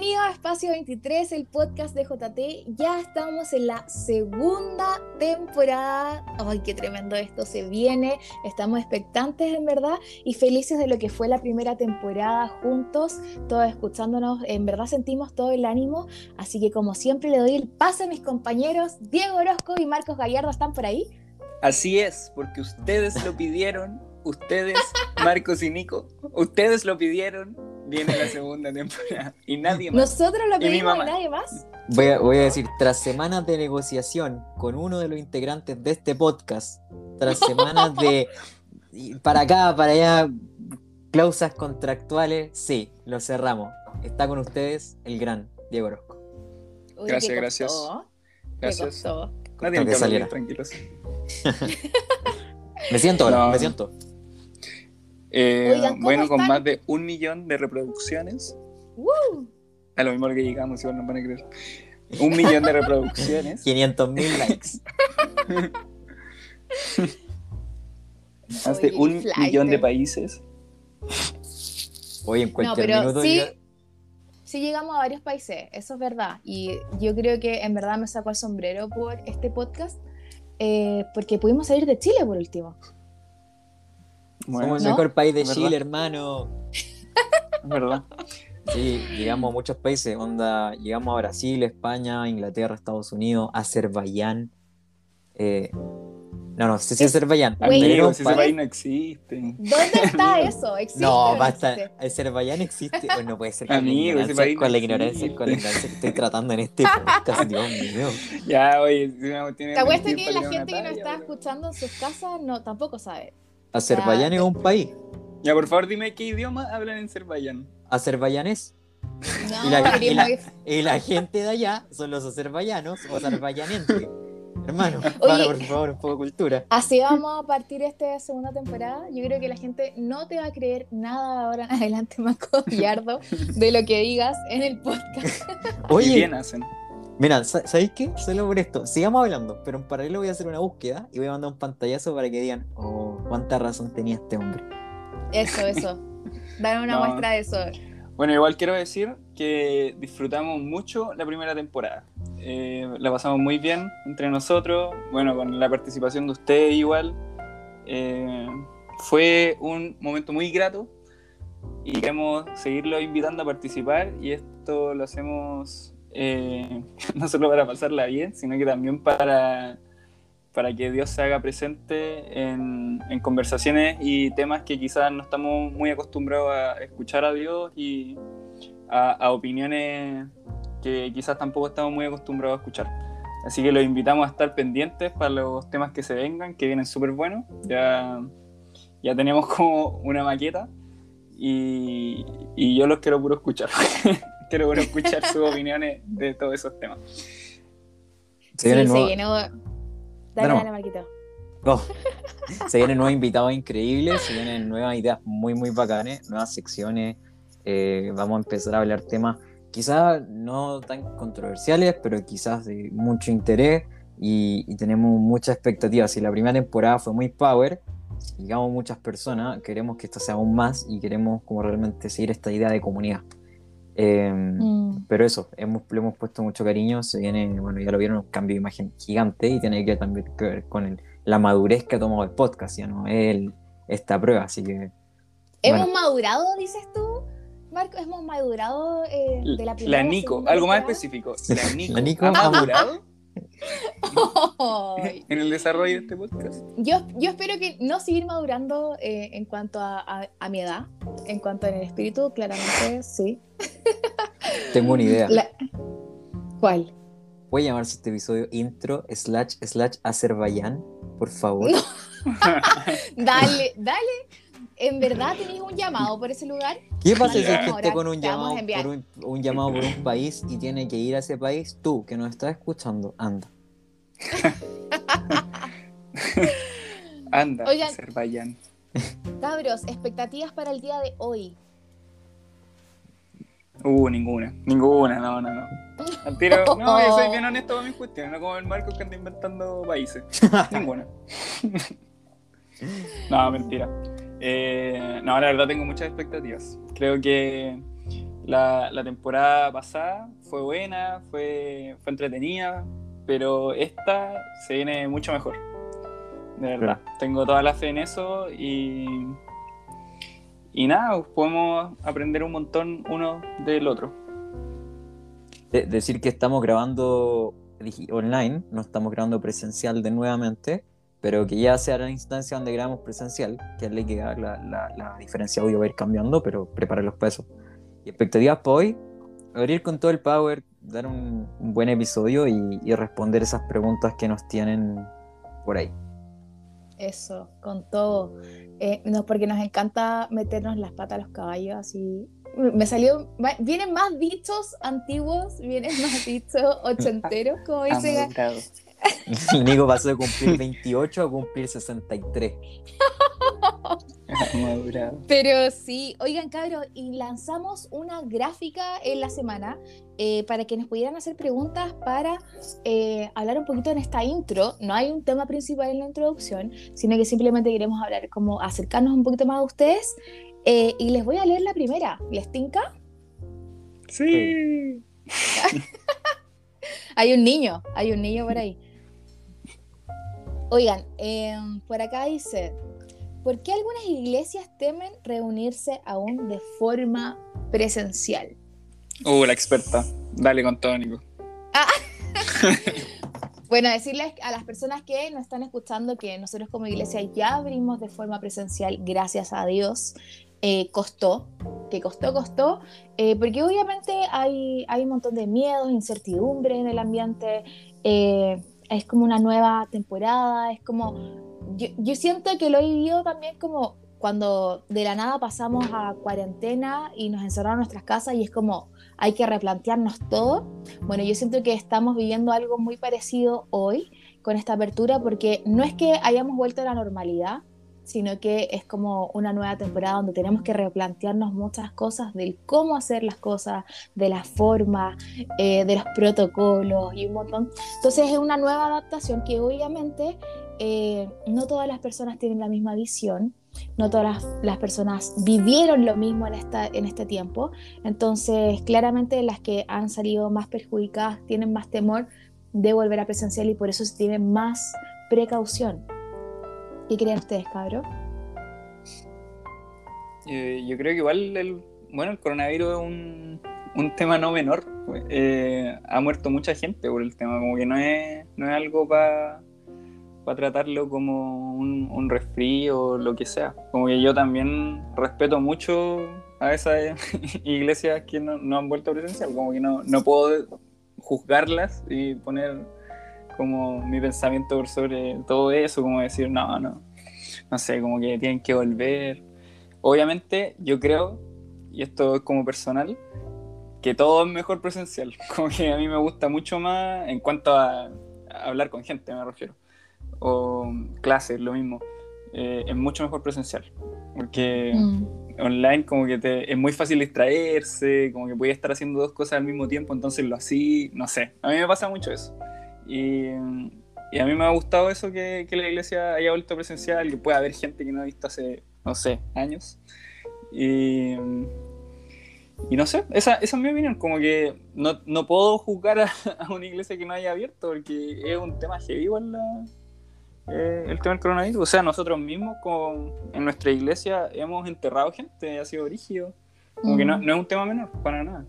Bienvenido a Espacio 23, el podcast de JT. Ya estamos en la segunda temporada. ¡Ay, qué tremendo esto se viene! Estamos expectantes, en verdad, y felices de lo que fue la primera temporada juntos, todos escuchándonos. En verdad sentimos todo el ánimo, así que como siempre le doy el pase a mis compañeros. Diego Orozco y Marcos Gallardo están por ahí. Así es, porque ustedes lo pidieron. Ustedes, Marcos y Nico, ustedes lo pidieron. Viene la segunda temporada y nadie más. Nosotros lo pedimos y nadie más. Voy a decir, tras semanas de negociación con uno de los integrantes de este podcast, tras semanas de para acá, para allá, clausas contractuales, sí, lo cerramos. Está con ustedes el gran Diego Orozco. Uy, gracias, gracias. Nadie me saliera. Tranquilos. Me siento. Oigan, bueno, están con más de 1 millón de reproducciones. A lo mismo que llegamos, igual no van a creer. 1 millón de reproducciones. 500.000 likes. Más de 1 millón de países. Hoy en cualquier minuto. Sí, llegamos a varios países, eso es verdad. Y yo creo que en verdad me saco el sombrero por este podcast, porque pudimos salir de Chile por último. Bueno, somos el mejor país de Chile, hermano. Es verdad. Sí, llegamos a muchos países. Onda, llegamos a Brasil, España, Inglaterra, Estados Unidos, Azerbaiyán. No sé si Azerbaiyán. Amigos, si ese país no existe. ¿Dónde está eso? ¿Existe? No, basta. Azerbaiyán existe. Oh, no puede ser. Amigos, ese país. Con la ignorancia que estoy tratando en este podcast. Dios mío. Ya, oye. ¿Te acuerdas que la gente que nos está escuchando en sus casas tampoco sabe? Azerbaiyán es un país. Ya, por favor, dime qué idioma hablan en Azerbaiyán. ¿Azerbaiyanés? No, y la gente de allá son los azerbaiyanos o azerbaiyanenses. Hermano, para, por favor, un poco de cultura. Así vamos a partir esta segunda temporada. Yo creo que la gente no te va a creer nada ahora en adelante, Marcos Gallardo, de lo que digas en el podcast. Oye, bien hacen. Mira, ¿sabéis qué? Solo por esto, sigamos hablando, pero en paralelo voy a hacer una búsqueda y voy a mandar un pantallazo para que digan, oh, cuánta razón tenía este hombre. Eso. Dar una muestra de eso. Bueno, igual quiero decir que disfrutamos mucho la primera temporada. La pasamos muy bien entre nosotros, bueno, con la participación de ustedes igual. Fue un momento muy grato y queremos seguirlo invitando a participar, y esto lo hacemos... no solo para pasarla bien, sino que también para que Dios se haga presente en conversaciones y temas que quizás no estamos muy acostumbrados a escuchar a Dios, y a opiniones que quizás tampoco estamos muy acostumbrados a escuchar. Así que los invitamos a estar pendientes para los temas que se vengan, que vienen súper buenos. Ya tenemos como una maqueta y yo los quiero puro escuchar. Quiero escuchar sus opiniones de todos esos temas. Se viene nuevo. Dale, Marquito. Se vienen nuevos invitados increíbles, se vienen nuevas ideas muy, muy bacanes, nuevas secciones. Vamos a empezar a hablar temas quizás no tan controversiales, pero quizás de mucho interés, y tenemos muchas expectativas. Si la primera temporada fue muy power, llegamos muchas personas, queremos que esto sea aún más y queremos como realmente seguir esta idea de comunidad. Pero eso, le hemos puesto mucho cariño. Se viene, bueno, ya lo vieron, un cambio de imagen gigante, y tiene que también que ver con la madurez que ha tomado el podcast, ya no es esta prueba, así que... ¿Hemos madurado, dices tú, Marco? ¿Hemos madurado de la primera? La Nico, algo más específico. ¿La Nico ha madurado? En el desarrollo de este podcast. Yo espero que no seguir madurando en cuanto a mi edad, en cuanto al espíritu, claramente sí. Tengo una idea. ¿Cuál? Voy a llamarse este episodio intro / Azerbaiyán, por favor. No. Dale. ¿En verdad tenéis un llamado por ese lugar? ¿Qué pasa si esté con un llamado por un país y tiene que ir a ese país? Tú, que nos estás escuchando, anda. Anda, oigan, Azerbaiyán. Cabros, expectativas para el día de hoy. Ninguna, no. Al tiro, no, yo soy bien honesto con mis cuestiones, no como el Marcos que anda inventando países. Ninguna. No, mentira. No, la verdad tengo muchas expectativas. Creo que La temporada pasada fue buena, fue entretenida, pero esta se viene mucho mejor. De verdad, claro. Tengo toda la fe en eso y nada, podemos aprender un montón uno del otro. Decir que estamos grabando online, no estamos grabando presencial nuevamente, pero que ya sea la instancia donde grabamos presencial, que es la que la diferencia audio va a ir cambiando, pero prepara los pesos. Y expectativas para hoy, abrir con todo el power, dar un buen episodio y responder esas preguntas que nos tienen por ahí. Eso, con todo. No, porque nos encanta meternos las patas a los caballos, así. Me salió, vienen más dichos antiguos, vienen más dichos ochenteros, como dicen. Nico pasó de cumplir 28 a cumplir 63. Pero sí, oigan cabros, y lanzamos una gráfica en la semana para que nos pudieran hacer preguntas para hablar un poquito en esta intro. No hay un tema principal en la introducción, sino que simplemente queremos hablar, como acercarnos un poquito más a ustedes, y les voy a leer la primera. ¿Les tinca? Sí. Hay un niño por ahí. Oigan, por acá dice: ¿por qué algunas iglesias temen reunirse aún de forma presencial? La experta. Dale con todo, Nico. Bueno, decirles a las personas que nos están escuchando que nosotros como iglesia ya abrimos de forma presencial, gracias a Dios. Costó, porque obviamente hay un montón de miedos, incertidumbre en el ambiente. Es como una nueva temporada, es como... Yo siento que lo he vivido también como cuando de la nada pasamos a cuarentena y nos encerraron en nuestras casas y es como hay que replantearnos todo. Bueno, yo siento que estamos viviendo algo muy parecido hoy con esta apertura, porque no es que hayamos vuelto a la normalidad, sino que es como una nueva temporada donde tenemos que replantearnos muchas cosas del cómo hacer las cosas, de la forma, de los protocolos y un montón. Entonces es una nueva adaptación que obviamente no todas las personas tienen la misma visión, no todas las personas vivieron lo mismo en este tiempo. Entonces claramente las que han salido más perjudicadas tienen más temor de volver a presencial y por eso se tiene más precaución. ¿Qué creen ustedes, cabrón? Yo creo que igual el coronavirus es un tema no menor. Ha muerto mucha gente por el tema, como que no es algo para tratarlo como un resfrío o lo que sea. Como que yo también respeto mucho a esas iglesias que no han vuelto a presencial, como que no puedo juzgarlas y poner como mi pensamiento sobre todo eso, como decir, no sé, como que tienen que volver. Obviamente, yo creo, y esto es como personal, que todo es mejor presencial, como que a mí me gusta mucho más en cuanto a hablar con gente, me refiero, o clases, lo mismo, es mucho mejor presencial, porque online como que es muy fácil distraerse, como que podías estar haciendo dos cosas al mismo tiempo, entonces lo así, no sé, a mí me pasa mucho eso. Y a mí me ha gustado eso, que la iglesia haya vuelto presencial, que pueda haber gente que no he visto hace, no sé, años. Y no sé, esa es mi opinión, como que no puedo juzgar a una iglesia que no haya abierto, porque es un tema heavy el tema del coronavirus. O sea, nosotros mismos en nuestra iglesia hemos enterrado gente, ha sido brígido, como que no es un tema menor, para nada.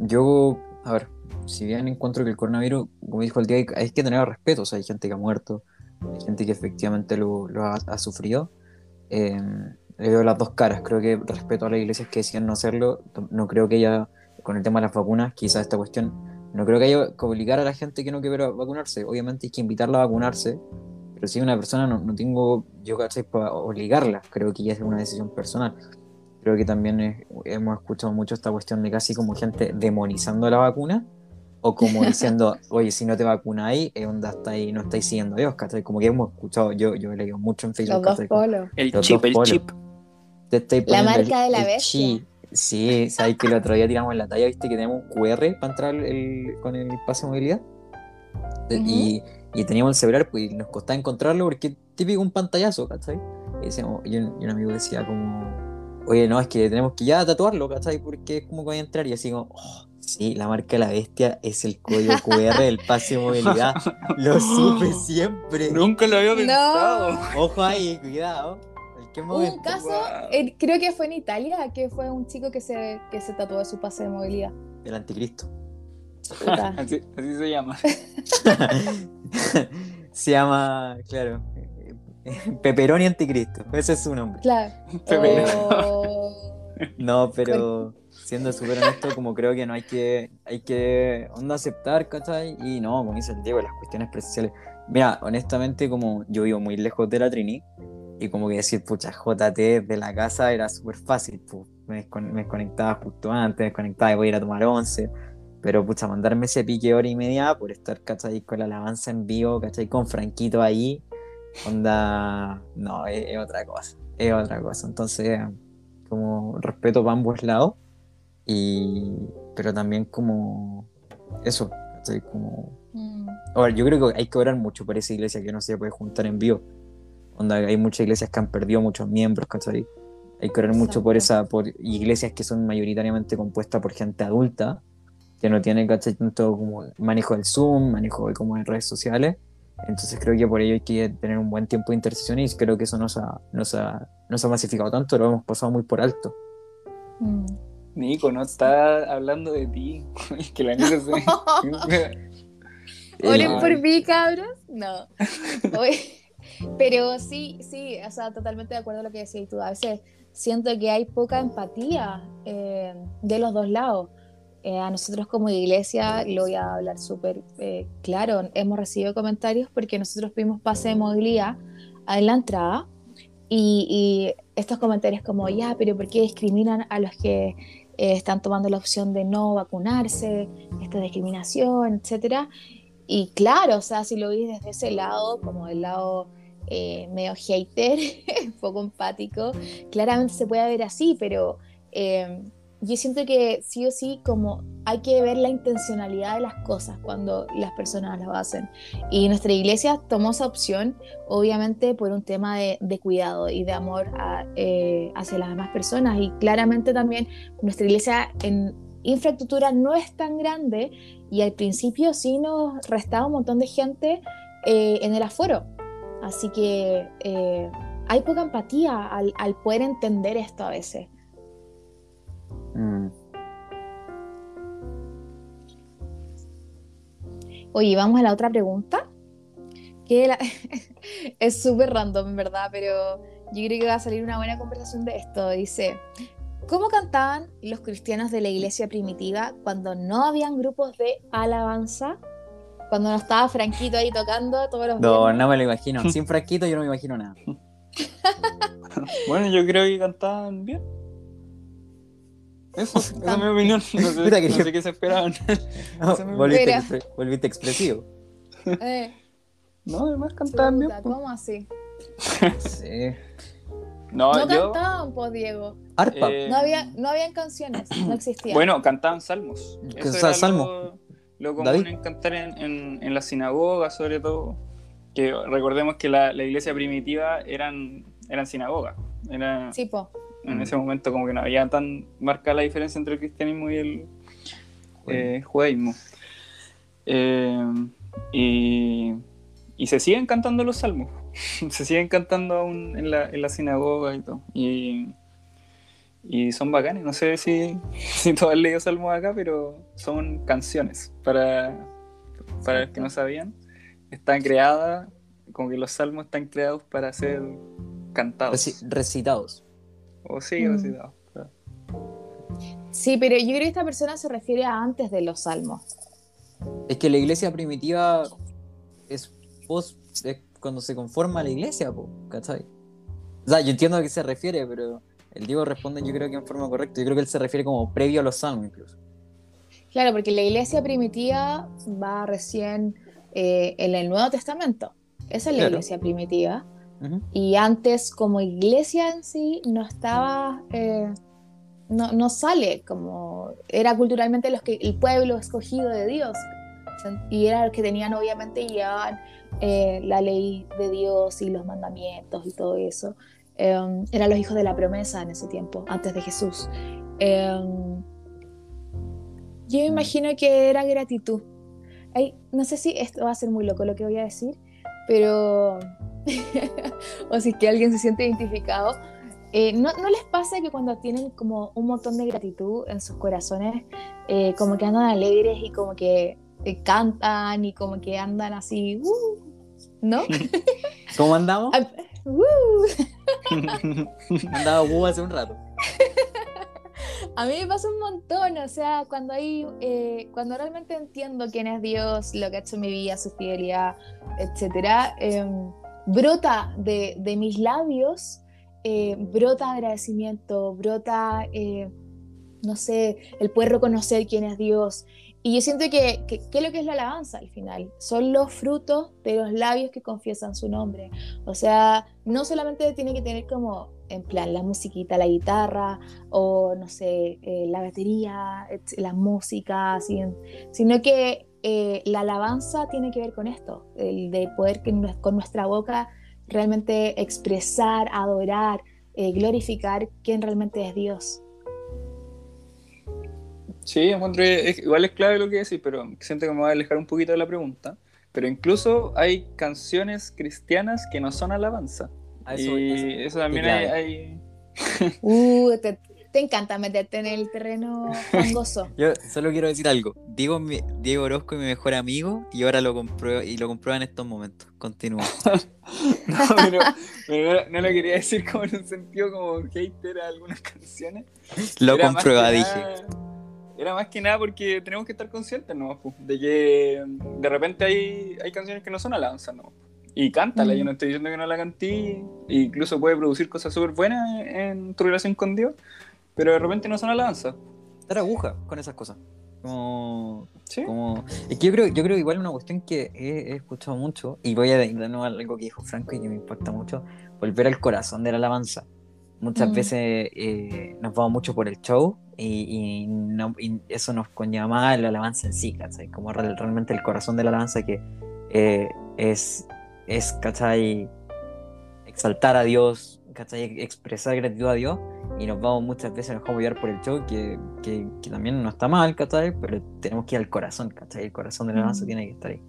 Yo, a ver, si bien encuentro que el coronavirus, como dijo el día, hay que tener respeto, o sea, hay gente que ha muerto, hay gente que efectivamente lo ha sufrido. Le veo las dos caras, creo que respeto a las iglesias que decían no hacerlo, no creo que haya, con el tema de las vacunas, quizás esta cuestión, no creo que haya que obligar a la gente que no quiera vacunarse, obviamente hay que invitarla a vacunarse, pero si una persona no tengo, yo casi para obligarla, creo que ya es una decisión personal. Creo que también hemos escuchado mucho esta cuestión de casi como gente demonizando la vacuna, o como diciendo, oye, si no te vacunáis, onda está ahí, no estáis siguiendo a Dios, ¿cachai? Como que hemos escuchado, yo he leído mucho en Facebook. Los dos polos. El chip. La marca de la bestia. Sí, sabes que el otro día tiramos en la talla, viste que tenemos un QR para entrar con el pase de movilidad. Uh-huh. Y teníamos el celular, pues, y nos costaba encontrarlo porque es típico un pantallazo, ¿cachai? Y un amigo decía como... oye, no, es que tenemos que ya tatuarlo, ¿cachai? Porque es como que voy a entrar y así como, oh, sí, la marca de la bestia es el código QR del pase de movilidad. Lo supe siempre. Nunca lo había pensado. Ojo ahí, cuidado. Un caso, wow. Creo que fue en Italia, que fue un chico que se tatuó su pase de movilidad. El anticristo. así se llama. Se llama, claro, Pepperoni Anticristo. Ese es su nombre. Claro. No, pero siendo súper honesto, como creo que no hay que onda aceptar, ¿cachai? Y no, como dice el Diego, las cuestiones presenciales. Mira, honestamente, como yo vivo muy lejos de la Trini, y como que decir, pucha, JT de la casa era súper fácil, pues. Me desconectaba justo antes, y voy a ir a tomar once. Pero, pucha, mandarme ese pique hora y media por estar, ¿cachai? Con la alabanza en vivo, ¿cachai? Con Franquito ahí, onda... No, es otra cosa, Entonces, como respeto para ambos lados, pero también como... Eso, ¿cachai? Como... Ahora, yo creo que hay que orar mucho por esa iglesia que no se puede juntar en vivo. Onda, hay muchas iglesias que han perdido muchos miembros, ¿cachai? Hay que orar mucho por iglesias que son mayoritariamente compuestas por gente adulta, que no tiene, ¿cachai? Tanto como manejo del Zoom, manejo de como en redes sociales. Entonces creo que por ello hay que tener un buen tiempo de intercesión, y creo que eso no se ha masificado tanto, lo hemos pasado muy por alto. Nico, no está hablando de ti. Que la niña se... Oren por mí, cabros. No. Pero sí, o sea, totalmente de acuerdo a lo que decías tú. A veces siento que hay poca empatía de los dos lados. A nosotros como iglesia, lo voy a hablar súper claro, hemos recibido comentarios porque nosotros pedimos pase de movilidad en la entrada, y estos comentarios como, ya, pero ¿por qué discriminan a los que están tomando la opción de no vacunarse? Esta discriminación, etcétera. Y claro, o sea, si lo veis desde ese lado, como el lado medio hater, poco empático, claramente se puede ver así, pero yo siento que sí o sí, como hay que ver la intencionalidad de las cosas cuando las personas las hacen. Y nuestra iglesia tomó esa opción, obviamente, por un tema de cuidado y de amor hacia las demás personas. Y claramente también nuestra iglesia en infraestructura no es tan grande, y al principio sí nos restaba un montón de gente en el aforo, así que hay poca empatía al poder entender esto a veces. Oye, vamos a la otra pregunta, que es súper random en verdad, pero yo creo que va a salir una buena conversación de esto. Dice: ¿cómo cantaban los cristianos de la iglesia primitiva cuando no habían grupos de alabanza? Cuando no estaba Franquito ahí tocando todos los días. No me lo imagino. Sin Franquito yo no me imagino nada. Bueno, yo creo que cantaban bien. Esa es mi opinión. No sé qué se esperaban. Volviste expresivo. No, además cantaban bien. ¿Cómo así? Sí. No cantaban, pues, Diego. Arpa. No habían canciones, no existían. Bueno, cantaban salmos. Lo común David. En cantar en la sinagoga, sobre todo. Que recordemos que la iglesia primitiva eran sinagogas. Sí, po. En ese momento como que no había tan marcada la diferencia entre el cristianismo y el judaísmo. Y se siguen cantando los salmos. Se siguen cantando aún en la sinagoga y todo. Y son bacanes. No sé si todos han leído salmos acá, pero son canciones. Para los que no sabían, están creadas, como que los salmos están creados para ser cantados. Recitados. Recitados. Claro. Sí, pero yo creo que esta persona se refiere a antes de los salmos. Es que la iglesia primitiva es cuando se conforma la iglesia, po, ¿cachai? O sea, yo entiendo a qué se refiere, pero el Diego responde, yo creo que en forma correcta. Yo creo que él se refiere como previo a los salmos, incluso. Claro, porque la iglesia primitiva va recién en el Nuevo Testamento. Esa es la iglesia primitiva. Uh-huh. Y antes, como iglesia en sí, no estaba... no sale como... Era culturalmente el pueblo escogido de Dios. Y eran los que tenían, obviamente, llevaban la ley de Dios y los mandamientos y todo eso, eran los hijos de la promesa en ese tiempo, antes de Jesús. Yo me imagino que era gratitud. Ay, no sé si esto va a ser muy loco lo que voy a decir, pero o si es que alguien se siente identificado. ¿No les pasa que cuando tienen como un montón de gratitud en sus corazones, como que andan alegres y como que cantan y como que andan así, ¿no? ¿Cómo andamos? Andaba hace un rato. A mí me pasa un montón, o sea, cuando realmente entiendo quién es Dios, lo que ha hecho en mi vida, su fidelidad, etcétera, brota de mis labios, brota agradecimiento, brota, no sé, el poder reconocer quién es Dios. Y yo siento que lo que es la alabanza al final son los frutos de los labios que confiesan su nombre. O sea, no solamente tiene que tener como, en plan, la musiquita, la guitarra, o no sé, la batería, la música, sino que la alabanza tiene que ver con esto, el de poder con nuestra boca realmente expresar, adorar, glorificar quién realmente es Dios. Sí, encuentro igual es clave lo que decís, pero siento que me voy a alejar un poquito de la pregunta. Pero incluso hay canciones cristianas que no son alabanza. Eso también hay... te encanta meterte en el terreno fangoso. Yo solo quiero decir algo. Diego Orozco es mi mejor amigo y ahora lo comprueba en estos momentos. Continúa. pero no lo quería decir como en un sentido como hater a algunas canciones. Lo comprueba, dije. Era más que nada porque tenemos que estar conscientes, ¿no? De que de repente hay canciones que no son alabanzas, ¿no? Y cántala, yo no estoy diciendo que no la cantí, incluso puede producir cosas súper buenas en tu relación con Dios, pero de repente no son alabanzas. Dar aguja con esas cosas. Es que yo creo igual una cuestión que he escuchado mucho, y voy a darnos algo que dijo Franco y que me impacta mucho, volver al corazón de la alabanza. Muchas veces nos vamos mucho por el show y eso nos conlleva la alabanza en sí, ¿cachai? Como realmente el corazón de la alabanza que es, ¿cachai? Exaltar a Dios, ¿cachai? Expresar gratitud a Dios, y nos vamos muchas veces, nos vamos a llevar por el show, que también no está mal, ¿cachai? Pero tenemos que ir al corazón, ¿cachai? El corazón de la alabanza tiene que estar ahí.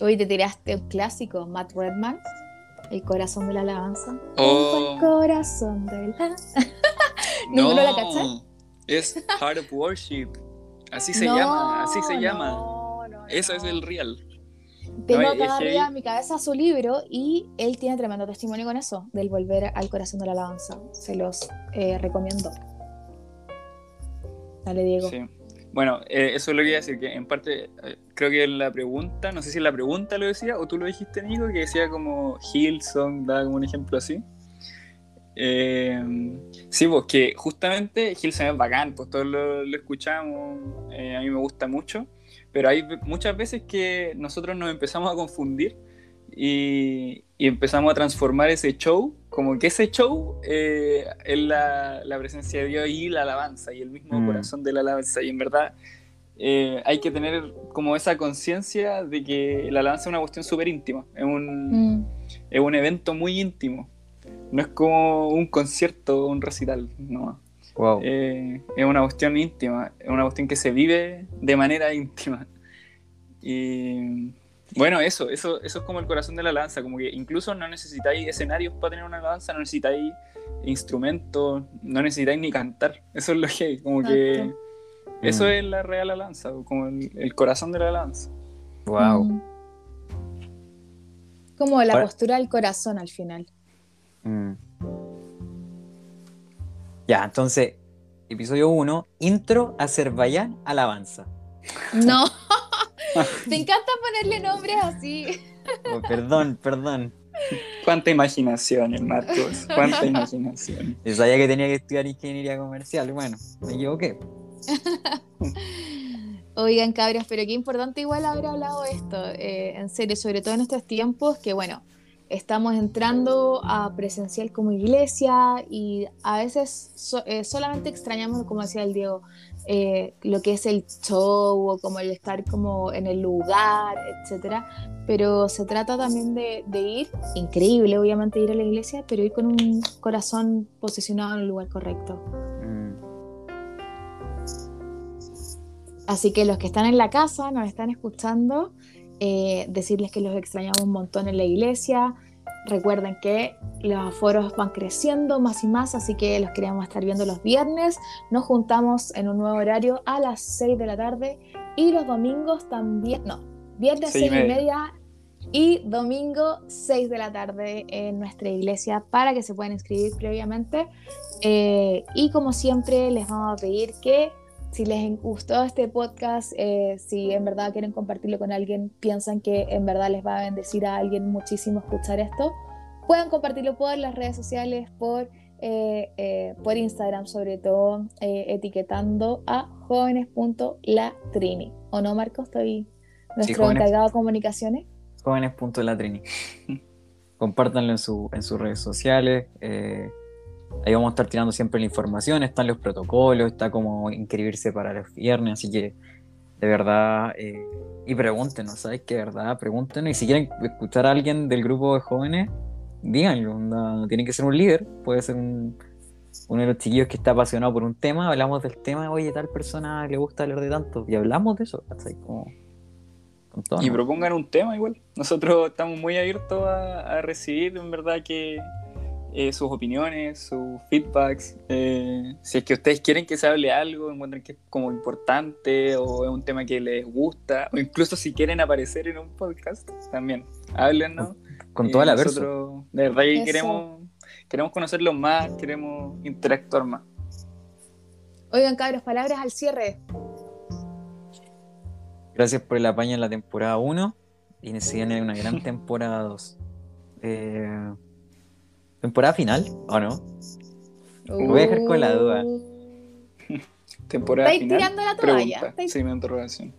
Hoy te tiraste un clásico, Matt Redman, el corazón de la alabanza. El corazón de la... ¿Ninguno la cachai? Es Heart of Worship, así se llama. Eso es el real. Tengo cada día en mi cabeza su libro y él tiene tremendo testimonio con eso, del volver al corazón de la alabanza. Se los recomiendo. Dale, Diego. Sí. Bueno, eso es lo que iba a decir, que en parte creo que en la pregunta, no sé si en la pregunta lo decía o tú lo dijiste, Nico, que decía como Hillsong, daba como un ejemplo así. Sí, pues que justamente Hillsong es bacán, pues todos lo escuchamos, a mí me gusta mucho. Pero hay muchas veces que nosotros nos empezamos a confundir y empezamos a transformar ese show, como que ese show es la presencia de Dios y la alabanza y el mismo corazón de la alabanza. Y en verdad hay que tener como esa conciencia de que la alabanza es una cuestión súper íntima, es un evento muy íntimo. No es como un concierto o un recital, no. Wow. Es una cuestión íntima, es una cuestión que se vive de manera íntima. Y bueno, eso es como el corazón de la alabanza, como que incluso no necesitáis escenarios para tener una alabanza, no necesitáis instrumentos, no necesitáis ni cantar. Eso es lo que hay, como que eso es la real alabanza, como el corazón de la alabanza. Wow. Como la postura del corazón al final. Ya, entonces, episodio 1, intro, Azerbaiyán, alabanza. No, te encanta ponerle nombres así. Oh, perdón. Cuánta imaginación, Marcos, cuánta imaginación. Yo sabía que tenía que estudiar ingeniería comercial, bueno, me equivoqué. Oigan, cabras, pero qué importante igual haber hablado esto, en serio, sobre todo en estos tiempos que, bueno, estamos entrando a presencial como iglesia y a veces solamente extrañamos, como decía el Diego, lo que es el show o como el estar como en el lugar, etcétera, pero se trata también de ir, increíble obviamente ir a la iglesia, pero ir con un corazón posicionado en el lugar correcto. Así que los que están en la casa, nos están escuchando, decirles que los extrañamos un montón en la iglesia. Recuerden que los aforos van creciendo más y más, así que los queremos estar viendo los viernes. Nos juntamos en un nuevo horario a las 6 de la tarde y los domingos también, no, viernes 6:30 y domingo 6 de la tarde en nuestra iglesia para que se puedan inscribir previamente. Y como siempre les vamos a pedir que si les gustó este podcast, si en verdad quieren compartirlo con alguien, piensan que en verdad les va a bendecir a alguien muchísimo escuchar esto, puedan compartirlo por las redes sociales, por Instagram sobre todo, etiquetando a jóvenes.latrini. ¿O no, Marcos? Estoy nuestro jóvenes, encargado de comunicaciones. Jóvenes.latrini. Compártanlo en sus redes sociales. Ahí vamos a estar tirando siempre la información, están los protocolos, está como inscribirse para los viernes, así que de verdad, y pregúntenos, ¿sabes qué? De verdad, pregúntenos, y si quieren escuchar a alguien del grupo de jóvenes, díganlo, no tiene que ser un líder, puede ser uno de los chiquillos que está apasionado por un tema, hablamos del tema, oye, tal persona le gusta hablar de tanto, y hablamos de eso, así como... Y propongan un tema igual, nosotros estamos muy abiertos a recibir, en verdad que... sus opiniones, sus feedbacks, si es que ustedes quieren que se hable algo, encuentren que es como importante o es un tema que les gusta, o incluso si quieren aparecer en un podcast también, háblenos con toda la nosotros, verso. De verdad que queremos conocerlos más, queremos interactuar más. Oigan, cabros, palabras al cierre. Gracias por el apaño en la temporada 1 y se viene una gran temporada 2. ¿Temporada final o no? Me voy a dejar con la duda. ¿Temporada final? ¿Estáis tirando la toalla? Signo de interrogación.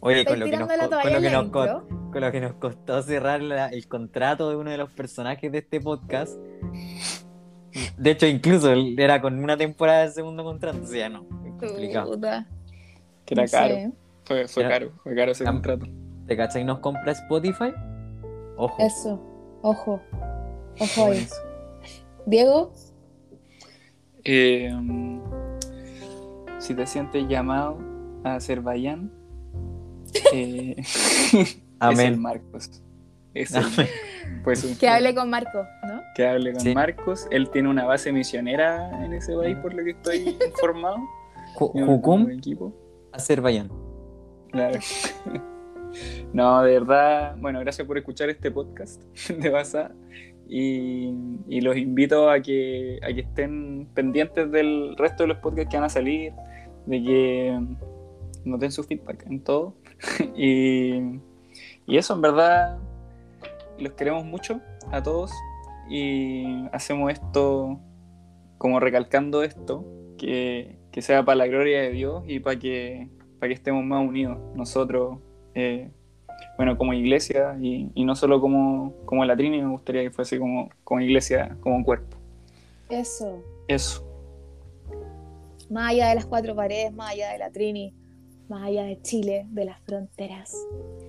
Oye, con lo que nos costó cerrar el contrato de uno de los personajes de este podcast. De hecho, incluso era con una temporada de segundo contrato. O sea, no, es complicado. Que era caro. Fue caro ese contrato. ¿Te cachai? ¿Nos compra Spotify? Ojo. Eso, ojo. Ojo, Diego, si te sientes llamado a Azerbaiyán, amén. Es el Marcos. Pues, que hable con Marcos, ¿no? Que hable con Marcos. Él tiene una base misionera en ese país, por lo que estoy informado. Jucum, Azerbaiyán. Claro. No, de verdad, bueno, gracias por escuchar este podcast de Baza. Y los invito a que estén pendientes del resto de los podcasts que van a salir, de que nos den su feedback en todo. Y eso, en verdad, los queremos mucho a todos y hacemos esto como recalcando esto, que sea para la gloria de Dios y para que estemos más unidos nosotros, bueno, como iglesia, y no solo como latrini, me gustaría que fuese como iglesia, como un cuerpo. Eso. Más allá de las cuatro paredes, más allá de latrini, más allá de Chile, de las fronteras.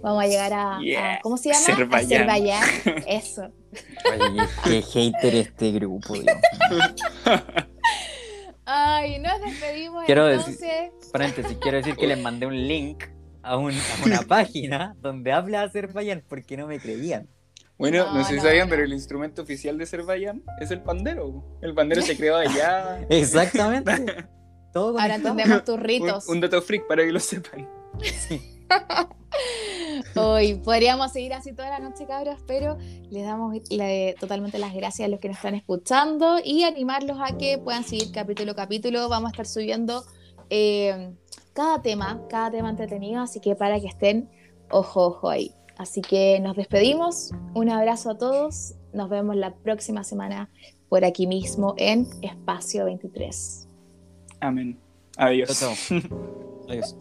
Vamos a llegar a ¿cómo se llama? Azerbaiyán. Eso. Oye, qué hater este grupo, Dios. Ay, nos despedimos entonces. Quiero decir que les mandé un link a una página donde habla Azerbaiyán porque no me creían. Bueno, no sé si sabían, pero el instrumento oficial de Azerbaiyán es el pandero. El pandero se creó allá. Exactamente. Todo ahora entendemos tus ritos. Un dato freak para que lo sepan. Sí. Hoy podríamos seguir así toda la noche, cabros, pero les damos totalmente las gracias a los que nos están escuchando y animarlos a que puedan seguir capítulo a capítulo. Vamos a estar subiendo... cada tema entretenido, así que para que estén ojo ahí. Así que nos despedimos, un abrazo a todos, nos vemos la próxima semana por aquí mismo en Espacio 23. Amén. Adiós. Adiós.